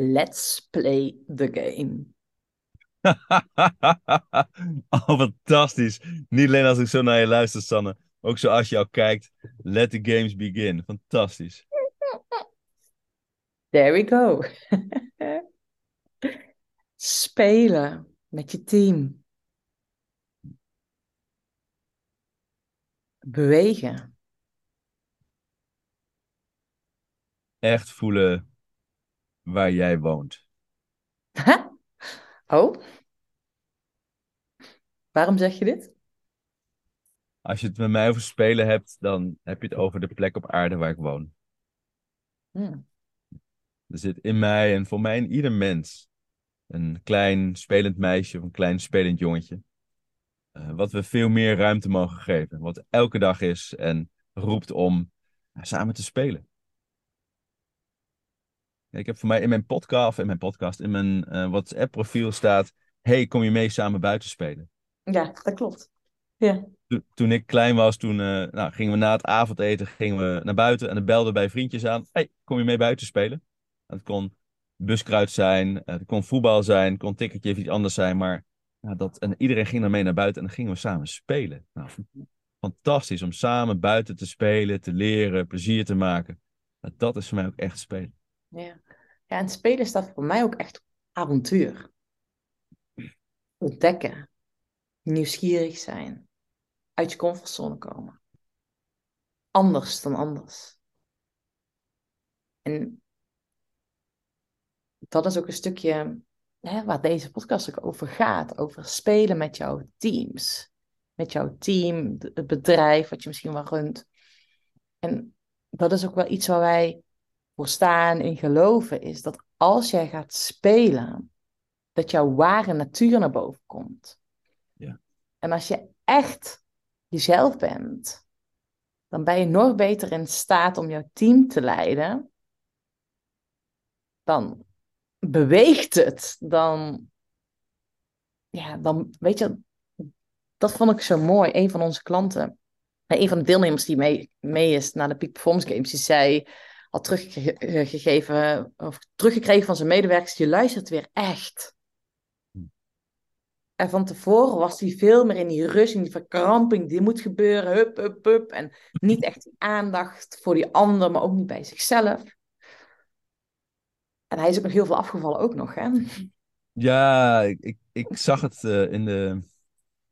Let's play the game. Oh, fantastisch. Niet alleen als ik zo naar je luister, Sanne. Ook zo als je al kijkt. Let the games begin. Fantastisch. There we go. Spelen met je team. Bewegen. Echt voelen waar jij woont. Huh? Oh? Waarom zeg je dit? Als je het met mij over spelen hebt, dan heb je het over de plek op aarde waar ik woon. Er zit in mij en voor mij in ieder mens een klein spelend meisje of een klein spelend jongetje. Wat we veel meer ruimte mogen geven. Wat elke dag is en roept om samen te spelen. Ik heb voor mij in mijn podcast, in mijn WhatsApp profiel staat... Hey, kom je mee samen buiten spelen? Ja, dat klopt. Ja. Toen ik klein was, toen gingen we na het avondeten naar buiten... en dan belden bij vriendjes aan. Hey, kom je mee buiten spelen? Het kon buskruid zijn, het kon voetbal zijn, het kon tikkertje of iets anders zijn. Maar en iedereen ging dan mee naar buiten en dan gingen we samen spelen. Nou, fantastisch om samen buiten te spelen, te leren, plezier te maken. Dat is voor mij ook echt spelen. Ja. Ja, en spelen staat voor mij ook echt op avontuur. Ontdekken. Nieuwsgierig zijn. Uit je comfortzone komen. Anders dan anders. En dat is ook een stukje waar deze podcast ook over gaat. Over spelen met jouw teams. Met jouw team, het bedrijf wat je misschien wel runt. En dat is ook wel iets waar wij... voor staan en geloven is dat als jij gaat spelen, dat jouw ware natuur naar boven komt. Ja. En als je echt jezelf bent, dan ben je nog beter in staat om jouw team te leiden. Dan beweegt het. Dan weet je, dat vond ik zo mooi. Een van onze klanten, een van de deelnemers die mee is naar de Peak Performance Games, die zei... had teruggekregen van zijn medewerkers, je luistert weer echt. En van tevoren was hij veel meer in die rust, in die verkramping, die moet gebeuren, hup, hup, hup. En niet echt die aandacht voor die ander, maar ook niet bij zichzelf. En hij is ook nog heel veel afgevallen, ook nog, hè? Ja, ik zag het We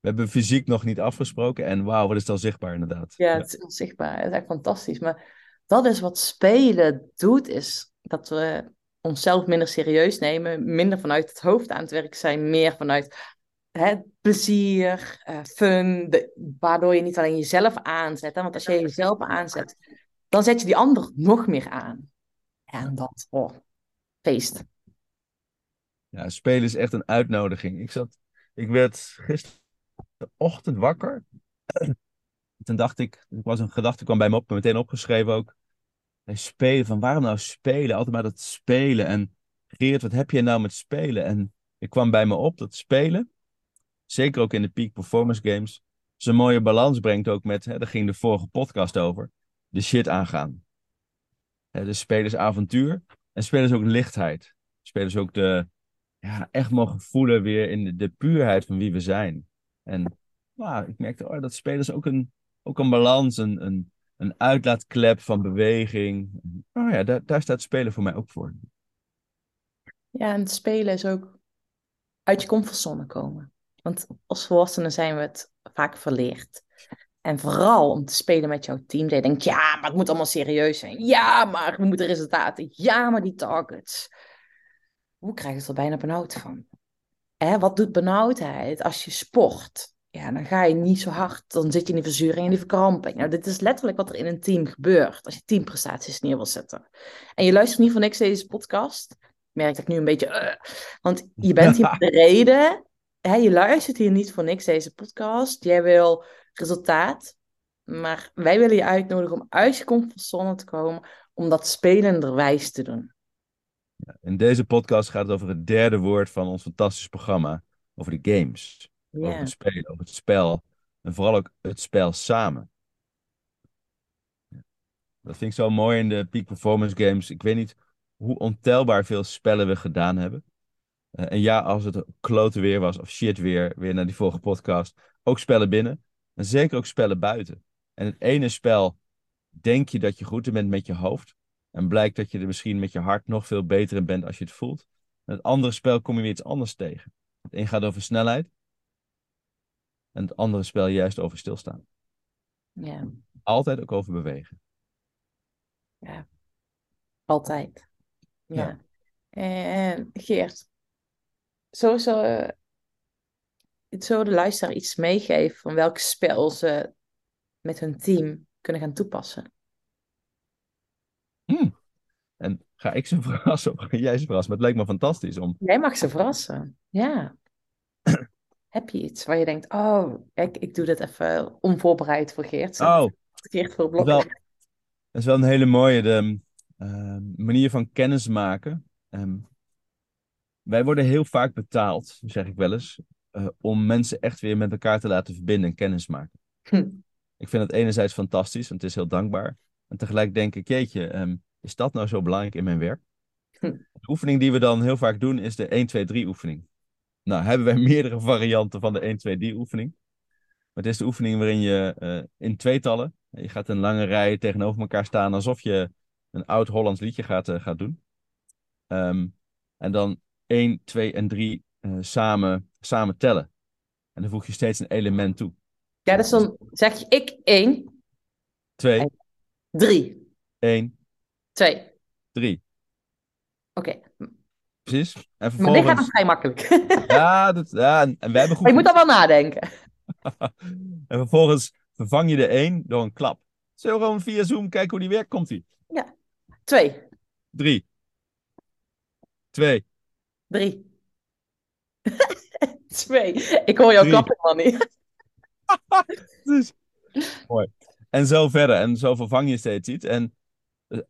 hebben fysiek nog niet afgesproken en wauw, wat is dan zichtbaar inderdaad. Ja, het is wel zichtbaar, het is echt fantastisch, maar... dat is wat spelen doet, is dat we onszelf minder serieus nemen, minder vanuit het hoofd aan het werk zijn, meer vanuit plezier, fun, waardoor je niet alleen jezelf aanzet. Hè? Want als je jezelf aanzet, dan zet je die ander nog meer aan. En dat, feest. Ja, spelen is echt een uitnodiging. Ik werd gisterochtend wakker. Toen dacht ik, er was een gedachte, kwam bij me op, meteen opgeschreven ook. En spelen, van waarom nou spelen? Altijd maar dat spelen. En Geert, wat heb je nou met spelen? En ik kwam bij me op dat spelen, zeker ook in de Peak Performance Games, zo'n mooie balans brengt ook met, daar ging de vorige podcast over, de shit aangaan. Dus spelen is avontuur en spelen is ook lichtheid. Spelen is ook echt mogen voelen weer in de puurheid van wie we zijn. En ik merkte, dat spelen is ook een balans, een uitlaatklep van beweging. Daar staat spelen voor mij ook voor. Ja, en spelen is ook uit je comfortzone komen. Want als volwassenen zijn we het vaak verleerd. En vooral om te spelen met jouw team. Je denkt, ja, maar het moet allemaal serieus zijn. Ja, maar we moeten resultaten. Ja, maar die targets. Hoe krijg je er bijna benauwd van? Wat doet benauwdheid als je sport? Ja, dan ga je niet zo hard. Dan zit je in die verzuring en die verkramping. Nou, dit is letterlijk wat er in een team gebeurt. Als je teamprestaties neer wil zetten. En je luistert niet voor niks deze podcast. Ik merk dat ik nu een beetje... want je bent hier met de reden. Hè, je luistert hier niet voor niks deze podcast. Jij wil resultaat. Maar wij willen je uitnodigen om uit je comfortzone te komen. Om dat spelenderwijs te doen. Ja, in deze podcast gaat het over het derde woord van ons fantastisch programma. Over de games. Yeah. Over het spelen, over het spel. En vooral ook het spel samen. Dat vind ik zo mooi in de Peak Performance Games. Ik weet niet hoe ontelbaar veel spellen we gedaan hebben. En ja, als het klote weer was of shit weer naar die vorige podcast, ook spellen binnen. En zeker ook spellen buiten. En het ene spel denk je dat je goed in bent met je hoofd. En blijkt dat je er misschien met je hart nog veel beter in bent als je het voelt. En het andere spel kom je weer iets anders tegen. Het een gaat over snelheid. En het andere spel juist over stilstaan. Ja. Altijd ook over bewegen. Ja. Altijd. Ja. En Geert, zo de luisteraar iets meegeven van welk spel ze met hun team kunnen gaan toepassen. En ga ik ze verrassen of ga jij ze verrassen? Maar het lijkt me fantastisch om... Jij mag ze verrassen, ja. Heb je iets waar je denkt, oh, ik doe dit even onvoorbereid voor Geert. Oh. Geert voor blokken. Dat is wel een hele mooie manier van kennis maken. Wij worden heel vaak betaald, zeg ik wel eens, om mensen echt weer met elkaar te laten verbinden en kennis maken. Ik vind dat enerzijds fantastisch, want het is heel dankbaar. En tegelijk denk ik, jeetje, is dat nou zo belangrijk in mijn werk? De oefening die we dan heel vaak doen is de 1-2-3 oefening. Nou, hebben wij meerdere varianten van de 1-2-3 oefening. Maar het is de oefening waarin je in tweetallen, je gaat een lange rij tegenover elkaar staan alsof je een oud Hollands liedje gaat doen. En dan 1, 2 en 3 samen tellen. En dan voeg je steeds een element toe. Ja, dus dan zeg je ik 1, 2, 3. 1, 2, 3. Oké. Precies. En vervolgens... Maar dit gaat dan vrij makkelijk. En we hebben goed... Maar je moet dan wel nadenken. En vervolgens vervang je de 1 door een klap. Zo gewoon via Zoom kijken hoe die werkt. Komt-ie. Ja. 2. 3. 2. 3. 2. Ik hoor jou klappen, Manny. Dus... Mooi. En zo verder. En zo vervang je steeds iets. En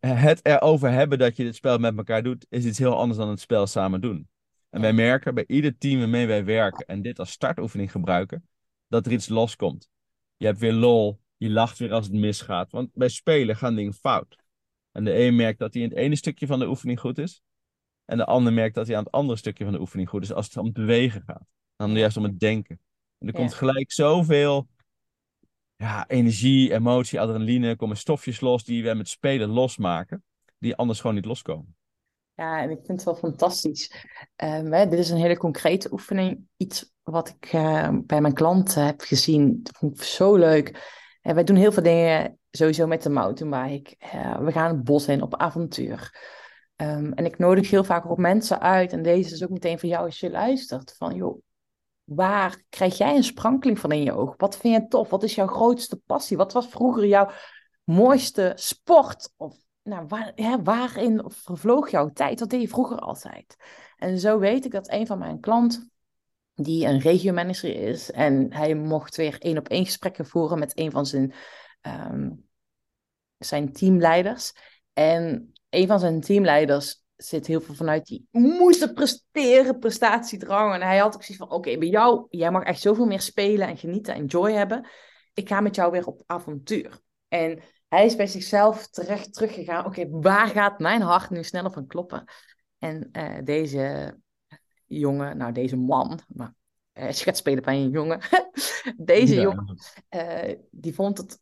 het erover hebben dat je dit spel met elkaar doet, is iets heel anders dan het spel samen doen. En wij merken bij ieder team waarmee wij werken en dit als startoefening gebruiken, dat er iets loskomt. Je hebt weer lol, je lacht weer als het misgaat. Want bij spelen gaan dingen fout. En de een merkt dat hij in het ene stukje van de oefening goed is. En de ander merkt dat hij aan het andere stukje van de oefening goed is als het om het bewegen gaat. Dan juist om het denken. En er komt gelijk zoveel energie, emotie, adrenaline, komen stofjes los die we met spelen losmaken, die anders gewoon niet loskomen. Ja, en ik vind het wel fantastisch. Dit is een hele concrete oefening. Iets wat ik bij mijn klanten heb gezien. Dat vond ik zo leuk. Wij doen heel veel dingen sowieso met de mountainbike. We gaan het bos in op avontuur. En ik nodig heel vaak ook mensen uit. En deze is ook meteen voor jou als je luistert. Van joh, waar krijg jij een sprankeling van in je oog? Wat vind je tof? Wat is jouw grootste passie? Wat was vroeger jouw mooiste sport? Of nou, waarin vervloog jouw tijd? Wat deed je vroeger altijd? En zo weet ik dat een van mijn klanten, die een regiomanager is, en hij mocht weer 1-op-1 gesprekken voeren met een van zijn teamleiders. En een van zijn teamleiders zit heel veel vanuit die moesten presteren, prestatiedrang. En hij had ook zoiets van, oké, bij jou, jij mag echt zoveel meer spelen en genieten en joy hebben. Ik ga met jou weer op avontuur. En hij is bij zichzelf terecht teruggegaan. Oké, waar gaat mijn hart nu sneller van kloppen? En deze jongen, nou deze man, maar je gaat spelen bij een jongen. Die vond het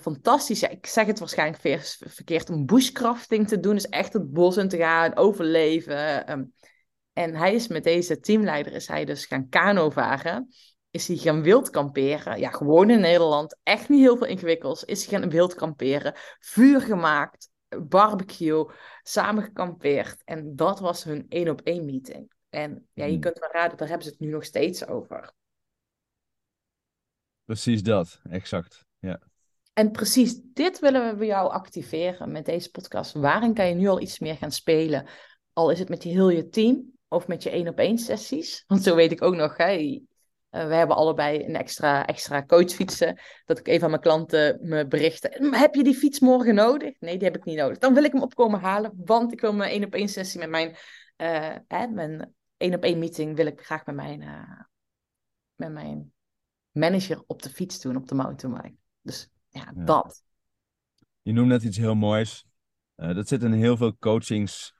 fantastisch. Ja, ik zeg het waarschijnlijk verkeerd om bushcrafting te doen. Dus echt het bos in te gaan, overleven. En hij is met deze teamleider is hij dus gaan kanovaren. Is hij gaan wild kamperen. Ja, gewoon in Nederland. Echt niet heel veel ingewikkelds. Is hij gaan wild kamperen. Vuur gemaakt. Barbecue. Samen gekampeerd. En dat was hun 1-op-1 meeting. En ja, je kunt wel raden, daar hebben ze het nu nog steeds over. Precies dat. Exact. Ja. En precies dit willen we bij jou activeren met deze podcast. Waarin kan je nu al iets meer gaan spelen? Al is het met heel je team of met je 1-op-1 sessies. Want zo weet ik ook nog, we hebben allebei een extra coachfietsen. Dat ik een van mijn klanten me berichtte. Heb je die fiets morgen nodig? Nee, die heb ik niet nodig. Dan wil ik hem opkomen halen. Want ik wil mijn 1-op-1 sessie met mijn 1-op-1 meeting wil ik graag met mijn manager op de fiets doen, op de mountainbike. Dus dat. Je noemt net iets heel moois. Dat zit in heel veel coachings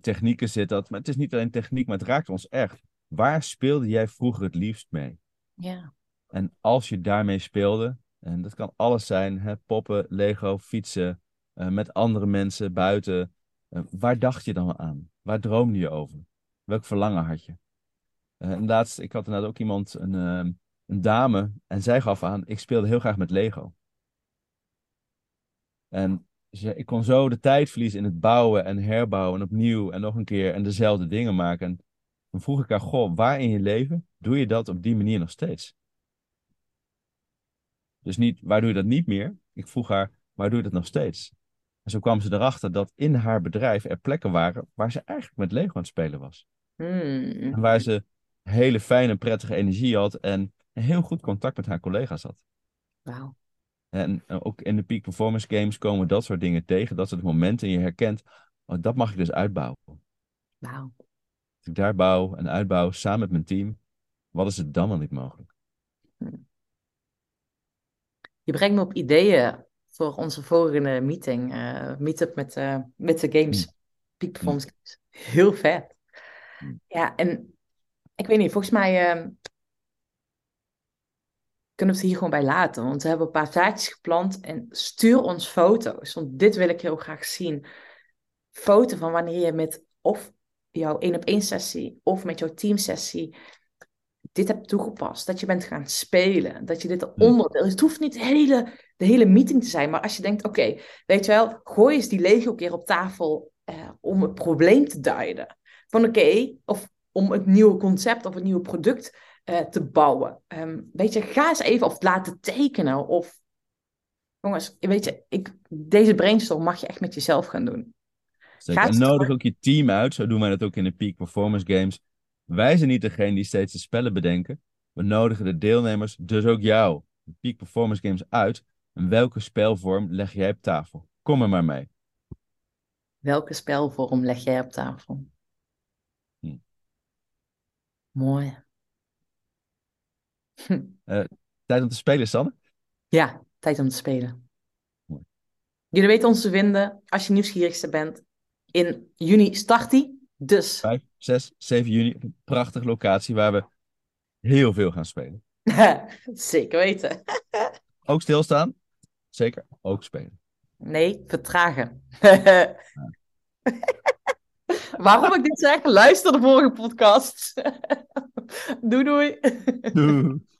technieken zit dat. Maar het is niet alleen techniek, maar het raakt ons echt. Waar speelde jij vroeger het liefst mee? Ja. En als je daarmee speelde, en dat kan alles zijn, hè, poppen, Lego, fietsen, met andere mensen, buiten. Waar dacht je dan aan? Waar droomde je over? Welk verlangen had je? En laatst, ik had inderdaad ook iemand, een dame, en zij gaf aan, ik speelde heel graag met Lego. En ik kon zo de tijd verliezen in het bouwen en herbouwen en opnieuw en nog een keer en dezelfde dingen maken. En dan vroeg ik haar, goh, waar in je leven doe je dat op die manier nog steeds? Dus niet, waar doe je dat niet meer? Ik vroeg haar, waar doe je dat nog steeds? En zo kwam ze erachter dat in haar bedrijf er plekken waren waar ze eigenlijk met Lego aan het spelen was. En waar ze hele fijne, prettige energie had en een heel goed contact met haar collega's had. Wauw. En ook in de Peak Performance Games komen dat soort dingen tegen. Dat soort momenten en je herkent, oh, dat mag ik dus uitbouwen. Wauw. Als ik daar bouw en uitbouw samen met mijn team, wat is het dan wel niet mogelijk? Je brengt me op ideeën voor onze volgende meeting. Meetup met de games. Peak Performance Games. Heel vet. Ja, en ik weet niet, volgens mij kunnen we het hier gewoon bij laten. Want we hebben een paar zaadjes geplant en stuur ons foto's. Want dit wil ik heel graag zien. Foto van wanneer je met of jouw 1-op-1 sessie of met jouw teamsessie dit hebt toegepast. Dat je bent gaan spelen. Dat je dit een onderdeel is. Het hoeft niet de hele meeting te zijn. Maar als je denkt, oké, weet je wel, gooi eens die Lego keer op tafel om het probleem te duiden. Van of om het nieuwe concept of het nieuwe product te bouwen. Weet je, ga eens even of laten tekenen. Of, jongens, weet je, deze brainstorm mag je echt met jezelf gaan doen. Zeker. En nodig ook je team uit. Zo doen wij dat ook in de Peak Performance Games. Wij zijn niet degene die steeds de spellen bedenken. We nodigen de deelnemers, dus ook jou, de Peak Performance Games uit. En welke spelvorm leg jij op tafel? Kom er maar mee. Welke spelvorm leg jij op tafel? Mooi. Tijd om te spelen, Sanne? Ja, tijd om te spelen. Mooi. Jullie weten ons te vinden als je nieuwsgierigste bent. In juni start die, dus. 5, 6, 7 juni. Een prachtige locatie waar we heel veel gaan spelen. Zeker weten. Ook stilstaan? Zeker, ook spelen. Nee, vertragen. Waarom ik dit zeg? Luister de vorige podcast. Doei.